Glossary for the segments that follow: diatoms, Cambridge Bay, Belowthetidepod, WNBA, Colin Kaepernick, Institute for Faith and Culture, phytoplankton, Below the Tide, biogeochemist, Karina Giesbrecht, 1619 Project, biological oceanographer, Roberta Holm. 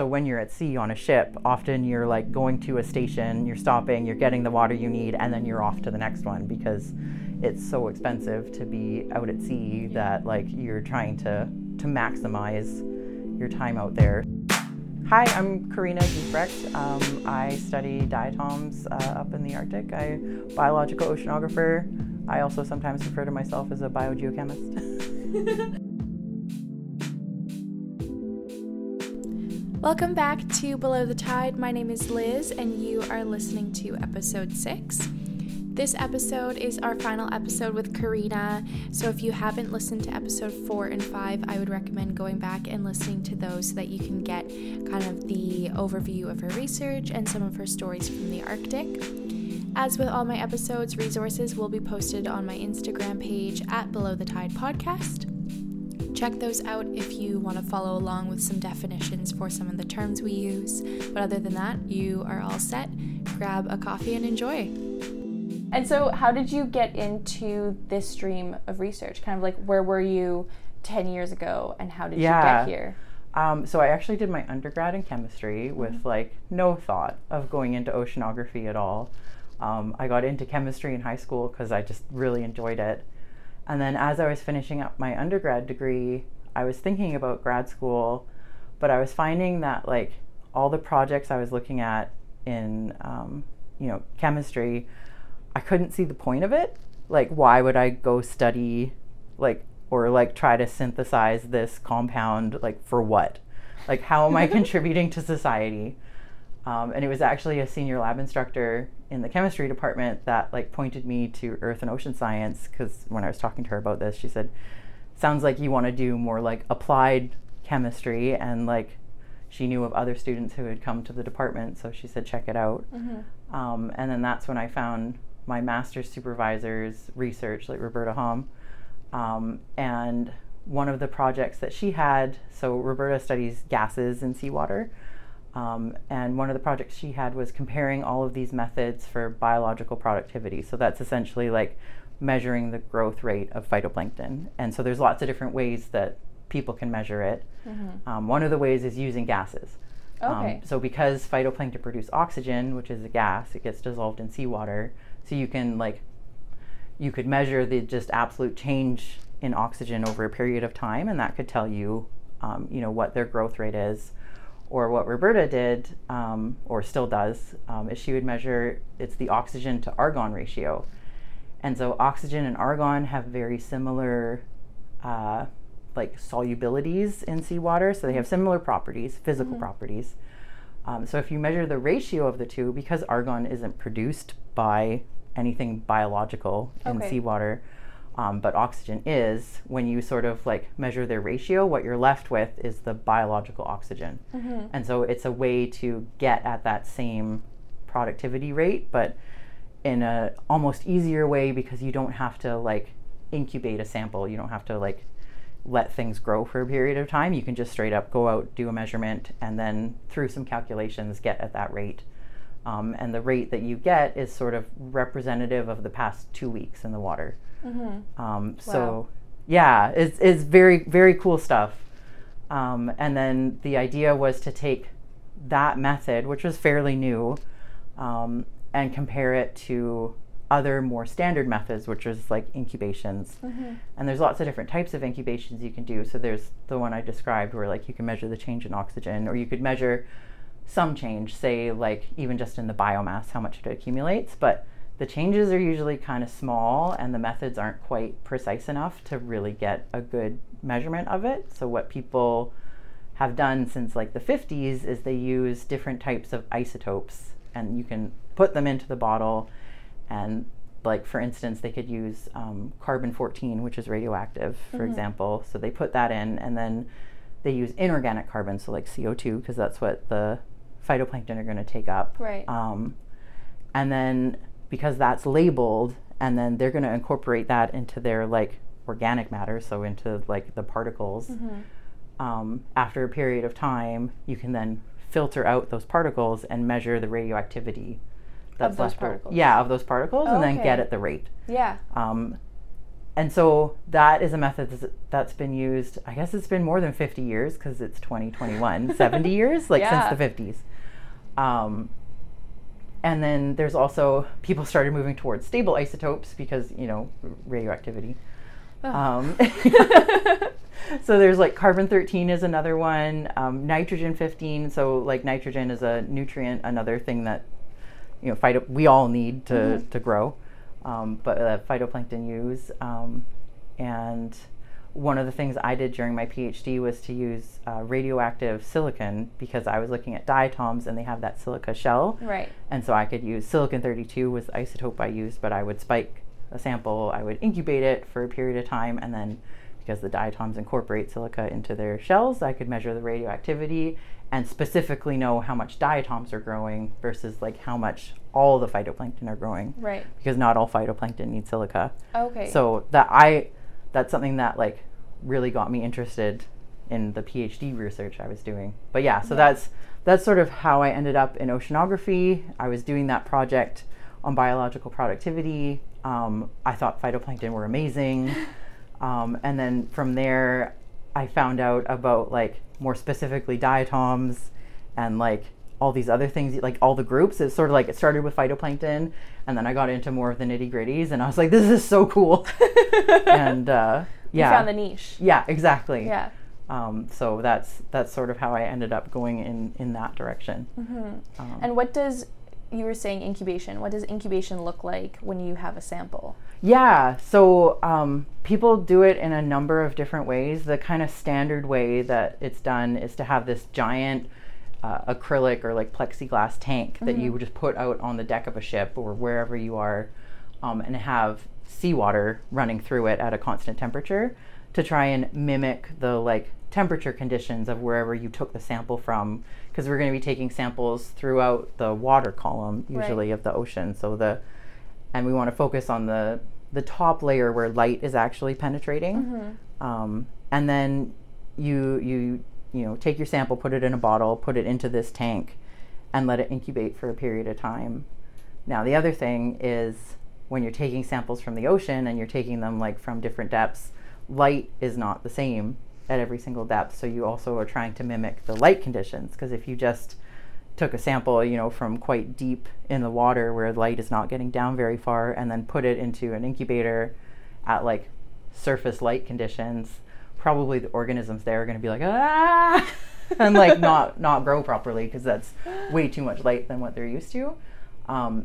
So when you're at sea on a ship, often you're like going to a station, you're stopping, you're getting the water you need, and then you're off to the next one because it's so expensive to be out at sea that like you're trying to maximize your time out there. Hi, I'm Karina Giesbrecht. I study diatoms up in the Arctic. I'm a biological oceanographer. I also sometimes refer to myself as a biogeochemist. Welcome back to Below the Tide. My name is Liz, and you are listening to episode 6. This episode is our final episode with Karina, so if you haven't listened to episode 4 and 5, I would recommend going back and listening to those so that you can get kind of the overview of her research and some of her stories from the Arctic. As with all my episodes, resources will be posted on my Instagram page at Below the Tide Podcast. Check those out if you want to follow along with some definitions for some of the terms we use. But other than that, you are all set. Grab a coffee and enjoy. And so how did you get into this stream of research? Kind of like, where were you 10 years ago and how did you get here? So I actually did my undergrad in chemistry with like no thought of going into oceanography at all. I got into chemistry in high school because I just really enjoyed it. And then as I was finishing up my undergrad degree, I was thinking about grad school, but I was finding that like all the projects I was looking at in, chemistry, I couldn't see the point of it. Like, why would I go study or try to synthesize this compound, like for what? Like, how am I contributing to society? And it was actually a senior lab instructor in the chemistry department that like pointed me to earth and ocean science, because when I was talking to her about this, she said, sounds like you want to do more like applied chemistry, and like she knew of other students who had come to the department, so she said check it out. Mm-hmm. And then that's when I found my master's supervisor's research, like Roberta Holm, and one of the projects that she had, so Roberta studies gases in seawater. And one of the projects she had was comparing all of these methods for biological productivity. So that's essentially like measuring the growth rate of phytoplankton. And so there's lots of different ways that people can measure it. Mm-hmm. One of the ways is using gases. Okay. So because phytoplankton produce oxygen, which is a gas, it gets dissolved in seawater. So you can like, you could measure the just absolute change in oxygen over a period of time, and that could tell you, what their growth rate is. Or what Roberta did, or still does, is she would measure, it's the oxygen to argon ratio. And so oxygen and argon have very similar solubilities in seawater, so they have similar properties, physical mm-hmm. properties. So if you measure the ratio of the two, because argon isn't produced by anything biological in seawater, but oxygen is, when you sort of like measure their ratio, what you're left with is the biological oxygen. Mm-hmm. And so it's a way to get at that same productivity rate, but in a almost easier way, because you don't have to like incubate a sample. You don't have to like let things grow for a period of time. You can just straight up go out, do a measurement, and then through some calculations get at that rate. And the rate that you get is sort of representative of the past 2 weeks in the water. Mm-hmm. So yeah, it's very, very cool stuff. And then the idea was to take that method, which was fairly new, and compare it to other more standard methods, which is like incubations. Mm-hmm. And there's lots of different types of incubations you can do. So there's the one I described where like you can measure the change in oxygen, or you could measure some change, say like even just in the biomass, how much it accumulates, but the changes are usually kind of small, and the methods aren't quite precise enough to really get a good measurement of it. So what people have done since like the 50s is they use different types of isotopes, and you can put them into the bottle. And like, for instance, they could use carbon-14, which is radioactive, for mm-hmm. example. So they put that in, and then they use inorganic carbon, so like CO2, because that's what the phytoplankton are going to take up. Right. And then because that's labeled, and then they're going to incorporate that into their like organic matter, so into like the particles. Mm-hmm. After a period of time, you can then filter out those particles and measure the radioactivity that's left. Of those particles, and then get at the rate. Yeah. And so that is a method that's been used, I guess it's been more than 50 years because it's 2021, 70 years, like yeah. since the 50s. And then there's also, people started moving towards stable isotopes because, you know, radioactivity. Oh. So there's like carbon-13 is another one, nitrogen-15. So like nitrogen is a nutrient, another thing that, you know, we all need to, mm-hmm. to grow. But phytoplankton use, and one of the things I did during my PhD was to use radioactive silicon because I was looking at diatoms and they have that silica shell. Right. And so I could use silicon-32 was the isotope I used, but I would spike a sample, I would incubate it for a period of time, and then because the diatoms incorporate silica into their shells, I could measure the radioactivity and specifically know how much diatoms are growing versus like how much all the phytoplankton are growing. Right. Because not all phytoplankton need silica. Okay. So that's something that like really got me interested in the PhD research I was doing. But yeah, so that's sort of how I ended up in oceanography. I was doing that project on biological productivity. I thought phytoplankton were amazing. And then from there, I found out about like more specifically diatoms and like all these other things, like all the groups. It's sort of like it started with phytoplankton and then I got into more of the nitty gritties and I was like, this is so cool. And yeah. You found the niche. Yeah, exactly. Yeah. So that's sort of how I ended up going in that direction. Mm-hmm. And you were saying incubation. What does incubation look like when you have a sample? Yeah, so people do it in a number of different ways. The kind of standard way that it's done is to have this giant acrylic or like plexiglass tank mm-hmm. that you would just put out on the deck of a ship or wherever you are, and have seawater running through it at a constant temperature to try and mimic the like temperature conditions of wherever you took the sample from, because we're going to be taking samples throughout the water column usually right. of the ocean. So and we want to focus on the top layer where light is actually penetrating. Mm-hmm. And then you know, take your sample, put it in a bottle, put it into this tank and let it incubate for a period of time. Now the other thing is when you're taking samples from the ocean and you're taking them like from different depths, light is not the same at every single depth. So you also are trying to mimic the light conditions, because if you just took a sample, you know, from quite deep in the water where light is not getting down very far and then put it into an incubator at like surface light conditions, probably the organisms there are going to be like, ah, and like not grow properly because that's way too much light than what they're used to.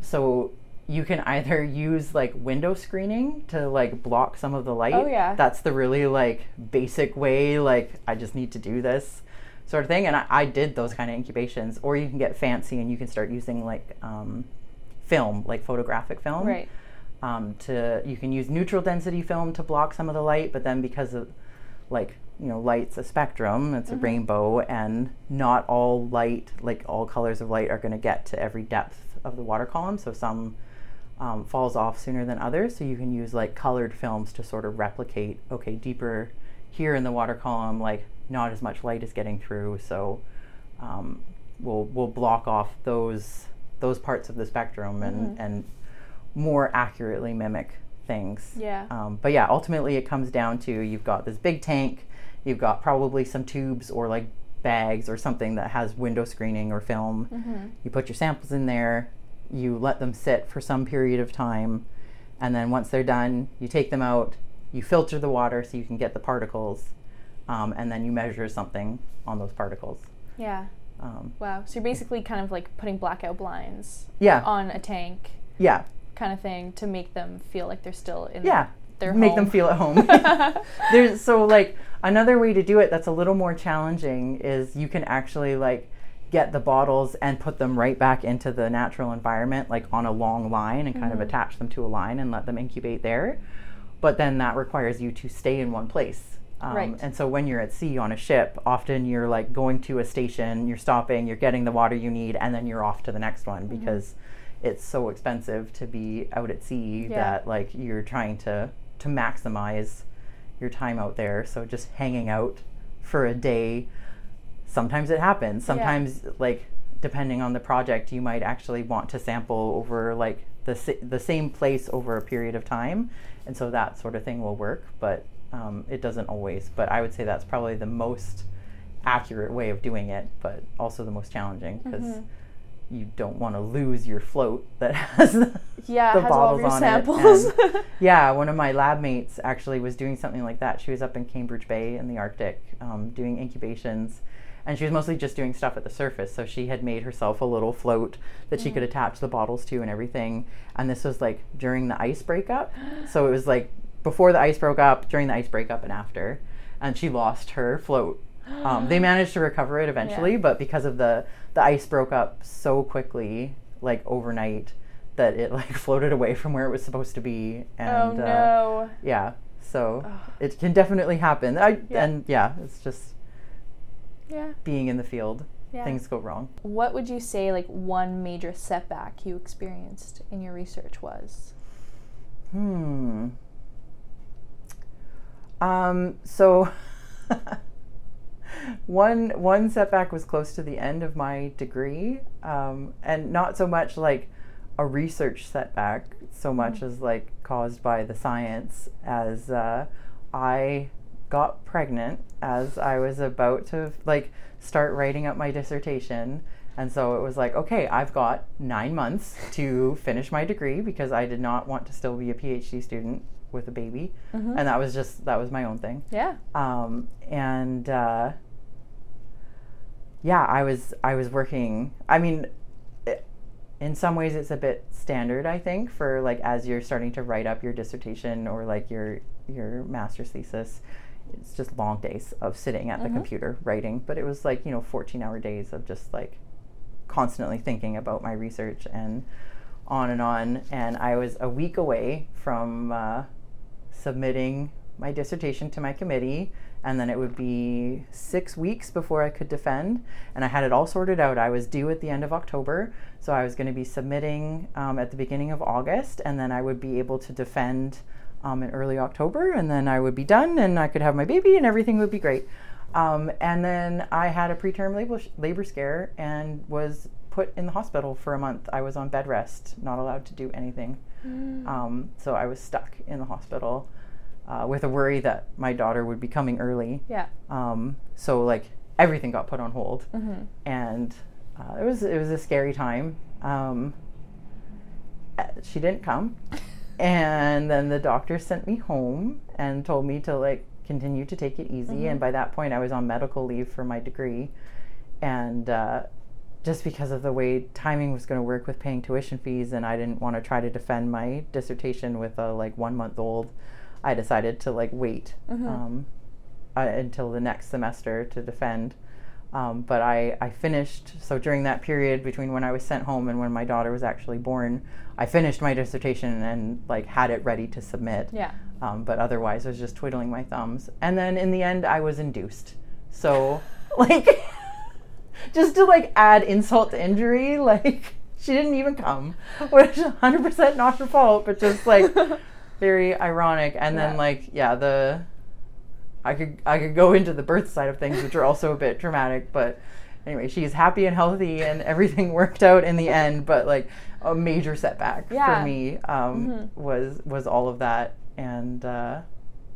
So you can either use like window screening to like block some of the light. Oh, yeah. That's the really like basic way, like I just need to do this sort of thing. And I did those kind of incubations. Or you can get fancy and you can start using like film, like photographic film. Right. You can use neutral density film to block some of the light, but then because of like, you know, light's a spectrum, it's mm-hmm. a rainbow, and not all light, like all colors of light are going to get to every depth of the water column. So some falls off sooner than others. So you can use like colored films to sort of replicate, okay, deeper here in the water column, like not as much light is getting through. So we'll block off those parts of the spectrum and, mm-hmm. and more accurately mimic things. Yeah. But yeah, ultimately it comes down to, you've got this big tank, you've got probably some tubes or like bags or something that has window screening or film. Mm-hmm. You put your samples in there, you let them sit for some period of time, and then once they're done, you take them out, you filter the water so you can get the particles, and then you measure something on those particles. Yeah. Wow. So you're basically kind of like putting blackout blinds on a tank. Yeah. Kind of thing to make them feel like they're still in their home. Make them feel at home. So like another way to do it that's a little more challenging is you can actually like get the bottles and put them right back into the natural environment, like on a long line, and kind mm-hmm. of attach them to a line and let them incubate there. But then that requires you to stay in one place. Right. And so when you're at sea on a ship, often you're like going to a station, you're stopping, you're getting the water you need, and then you're off to the next one mm-hmm. because it's so expensive to be out at sea that like you're trying to maximize your time out there. So just hanging out for a day, sometimes it happens. Sometimes, like, depending on the project, you might actually want to sample over, like, the same place over a period of time, and so that sort of thing will work, but it doesn't always. But I would say that's probably the most accurate way of doing it, but also the most challenging, because you don't want to lose your float that has the bottles all on samples. It. And, one of my lab mates actually was doing something like that. She was up in Cambridge Bay in the Arctic doing incubations, and she was mostly just doing stuff at the surface. So she had made herself a little float that she could attach the bottles to and everything. And this was like during the ice breakup. So it was like before the ice broke up, during the ice breakup, and after. And she lost her float. They managed to recover it eventually, but because of the ice broke up so quickly, like overnight, that it like floated away from where it was supposed to be. And it can definitely happen. It's just being in the field, things go wrong. What would you say like one major setback you experienced in your research was? One setback was close to the end of my degree, and not so much like a research setback so much as like caused by the science, as I got pregnant as I was about to like start writing up my dissertation. And so it was like, okay, I've got 9 months to finish my degree, because I did not want to still be a PhD student with a baby. And that was my own thing. I was working. I mean, in some ways it's a bit standard, I think, for like as you're starting to write up your dissertation or like your master's thesis, it's just long days of sitting at the computer writing. But it was like, 14-hour days of just like constantly thinking about my research and on and on. And I was a week away from submitting my dissertation to my committee, and then it would be 6 weeks before I could defend. And I had it all sorted out. I was due at the end of October, so I was going to be submitting at the beginning of August, and then I would be able to defend in early October, and then I would be done, and I could have my baby, and everything would be great. And then I had a preterm labor scare and was put in the hospital for a month. I was on bed rest, not allowed to do anything. So I was stuck in the hospital. With a worry that my daughter would be coming early. So like everything got put on hold, and it was a scary time. She didn't come, and then the doctor sent me home and told me to like continue to take it easy. And by that point, I was on medical leave for my degree, and just because of the way timing was going to work with paying tuition fees, and I didn't want to try to defend my dissertation with a like 1-month-old. I decided to like wait until the next semester to defend. But I finished, so during that period between when I was sent home and when my daughter was actually born, I finished my dissertation and like had it ready to submit. But otherwise I was just twiddling my thumbs. And then in the end I was induced. So like, just to like add insult to injury, like she didn't even come, which 100% not her fault, but just like, very ironic. And then I could go into the birth side of things, which are also a bit dramatic, but anyway, she's happy and healthy and everything worked out in the end. But like a major setback for me was all of that. And well,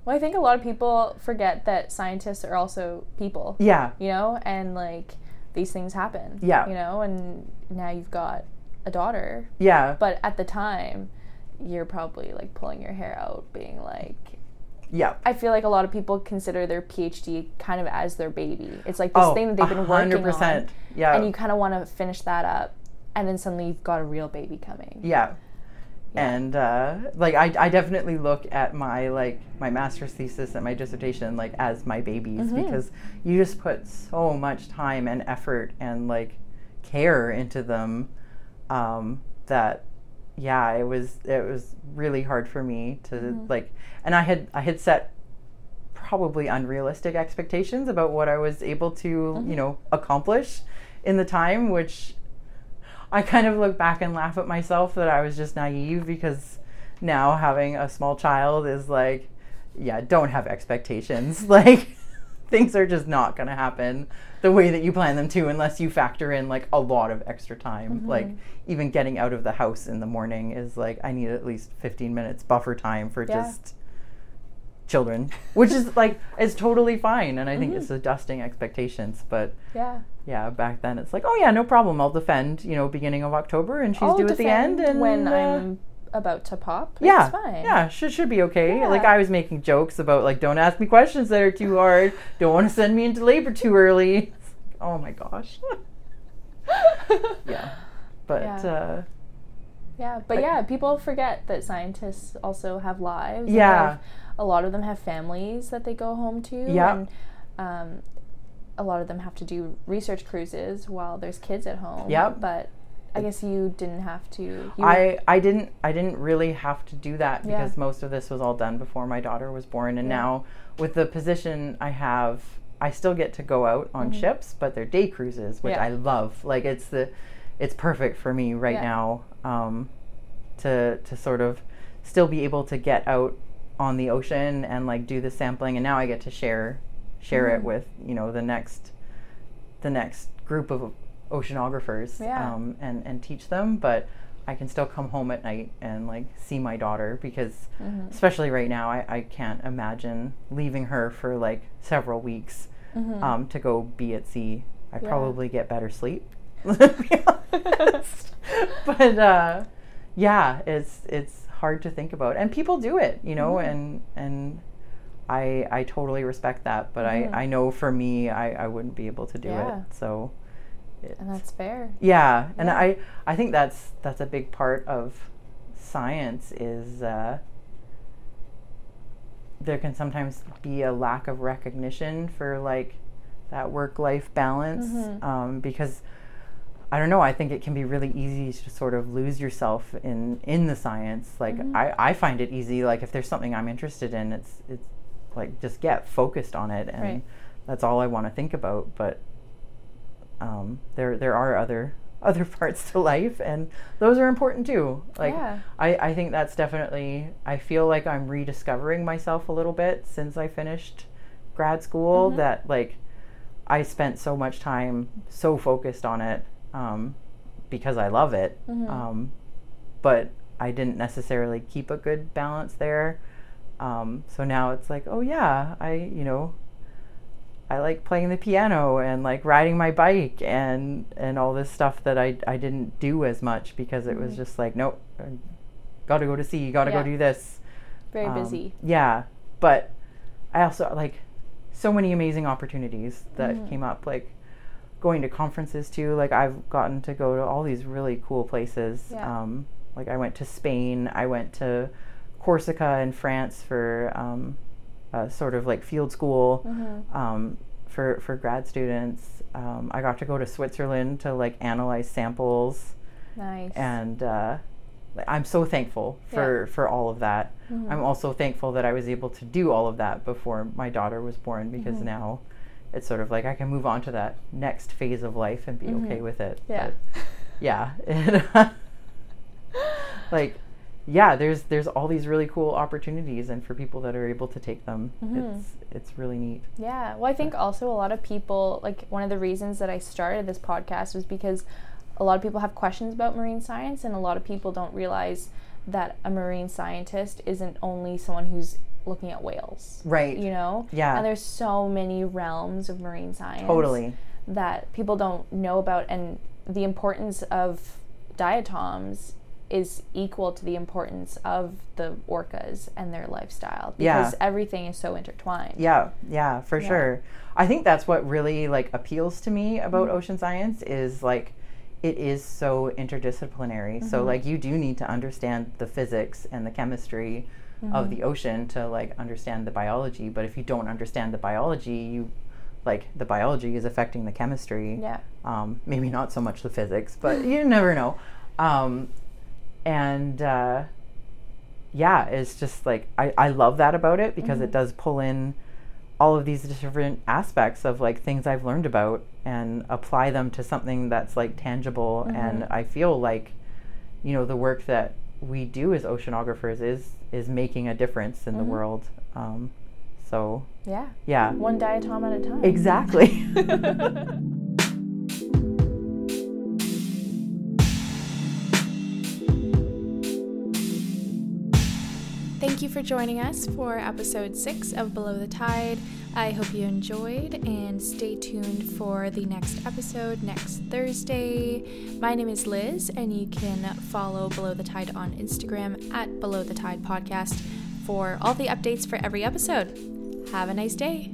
I think a lot of people forget that scientists are also people, and like these things happen, and now you've got a daughter, but at the time you're probably like pulling your hair out being like, I feel like a lot of people consider their PhD kind of as their baby. It's like this thing that they've been 100%, working on, and you kind of want to finish that up, and then suddenly you've got a real baby coming. And like I definitely look at my like my master's thesis and my dissertation like as my babies, because you just put so much time and effort and like care into them, that it was really hard for me to like, and I had set probably unrealistic expectations about what I was able to, accomplish in the time, which I kind of look back and laugh at myself that I was just naive, because now having a small child is like, don't have expectations. Like things are just not going to happen the way that you plan them to unless you factor in like a lot of extra time. Mm-hmm. Like even getting out of the house in the morning is like, I need at least 15 minutes buffer time for just children, which is like, it's totally fine. And I think it's adjusting expectations, but yeah, back then it's like, oh yeah, no problem. I'll defend, you know, beginning of October and she's due at the end. And when I'm about to pop, it's fine. Yeah, should be okay. Yeah. Like I was making jokes about like, don't ask me questions that are too hard. Don't want to send me into labor too early. It's like, oh my gosh. But people forget that scientists also have lives. Yeah. Like, a lot of them have families that they go home to. Yeah. And a lot of them have to do research cruises while there's kids at home. Yeah. But I guess you didn't have to. I didn't really have to do that because most of this was all done before my daughter was born. And now with the position I have, I still get to go out on ships, but they're day cruises, which I love. Like it's perfect for me right now to sort of still be able to get out on the ocean and like do the sampling. And now I get to share it with, you know, the next group of oceanographers and teach them, but I can still come home at night and like see my daughter because especially right now I can't imagine leaving her for like several weeks to go be at sea. I probably get better sleep to be honest. But it's hard to think about, and people do it, you know, and I totally respect that, but I know for me I wouldn't be able to do it, so and that's fair. Yeah, and I think that's a big part of science is there can sometimes be a lack of recognition for like that work-life balance because I don't know, I think it can be really easy to sort of lose yourself in the science. Like I find it easy, like if there's something I'm interested in, it's like just get focused on it and that's all I want to think about, but there are other parts to life, and those are important too. Like I think that's definitely, I feel like I'm rediscovering myself a little bit since I finished grad school, that like I spent so much time so focused on it because I love it, but I didn't necessarily keep a good balance there. So now it's like, oh yeah, I like playing the piano and like riding my bike and all this stuff that I didn't do as much because it was just like, nope, gotta go to sea, gotta go do this. Very busy. Yeah, but I also like so many amazing opportunities that came up, like going to conferences too. Like I've gotten to go to all these really cool places. Yeah. Like I went to Spain, I went to Corsica in France for sort of like field school for grad students. I got to go to Switzerland to like analyze samples. Nice. And I'm so thankful for all of that. I'm also thankful that I was able to do all of that before my daughter was born, because now it's sort of like I can move on to that next phase of life and be okay with it. Yeah. But, yeah. Like, yeah, there's all these really cool opportunities, and for people that are able to take them, it's really neat. Yeah, well, I think also a lot of people, like one of the reasons that I started this podcast was because a lot of people have questions about marine science, and a lot of people don't realize that a marine scientist isn't only someone who's looking at whales. Right. You know? Yeah. And there's so many realms of marine science. Totally. That people don't know about, and the importance of diatoms is equal to the importance of the orcas and their lifestyle, because everything is so intertwined. Yeah, for sure. I think that's what really like appeals to me about ocean science is like it is so interdisciplinary. So like you do need to understand the physics and the chemistry of the ocean to like understand the biology, but if you don't understand the biology, you like the biology is affecting the chemistry. Maybe not so much the physics, but you never know. And it's just like I love that about it, because it does pull in all of these different aspects of like things I've learned about and apply them to something that's like tangible. And I feel like, you know, the work that we do as oceanographers is making a difference in the world. So Yeah. Yeah. One diatom at a time. Exactly. Thank you for joining us for episode 6 of Below the Tide. I hope you enjoyed, and stay tuned for the next episode next Thursday. My name is Liz, and you can follow Below the Tide on Instagram at Belowthetidepod for all the updates for every episode. Have a nice day.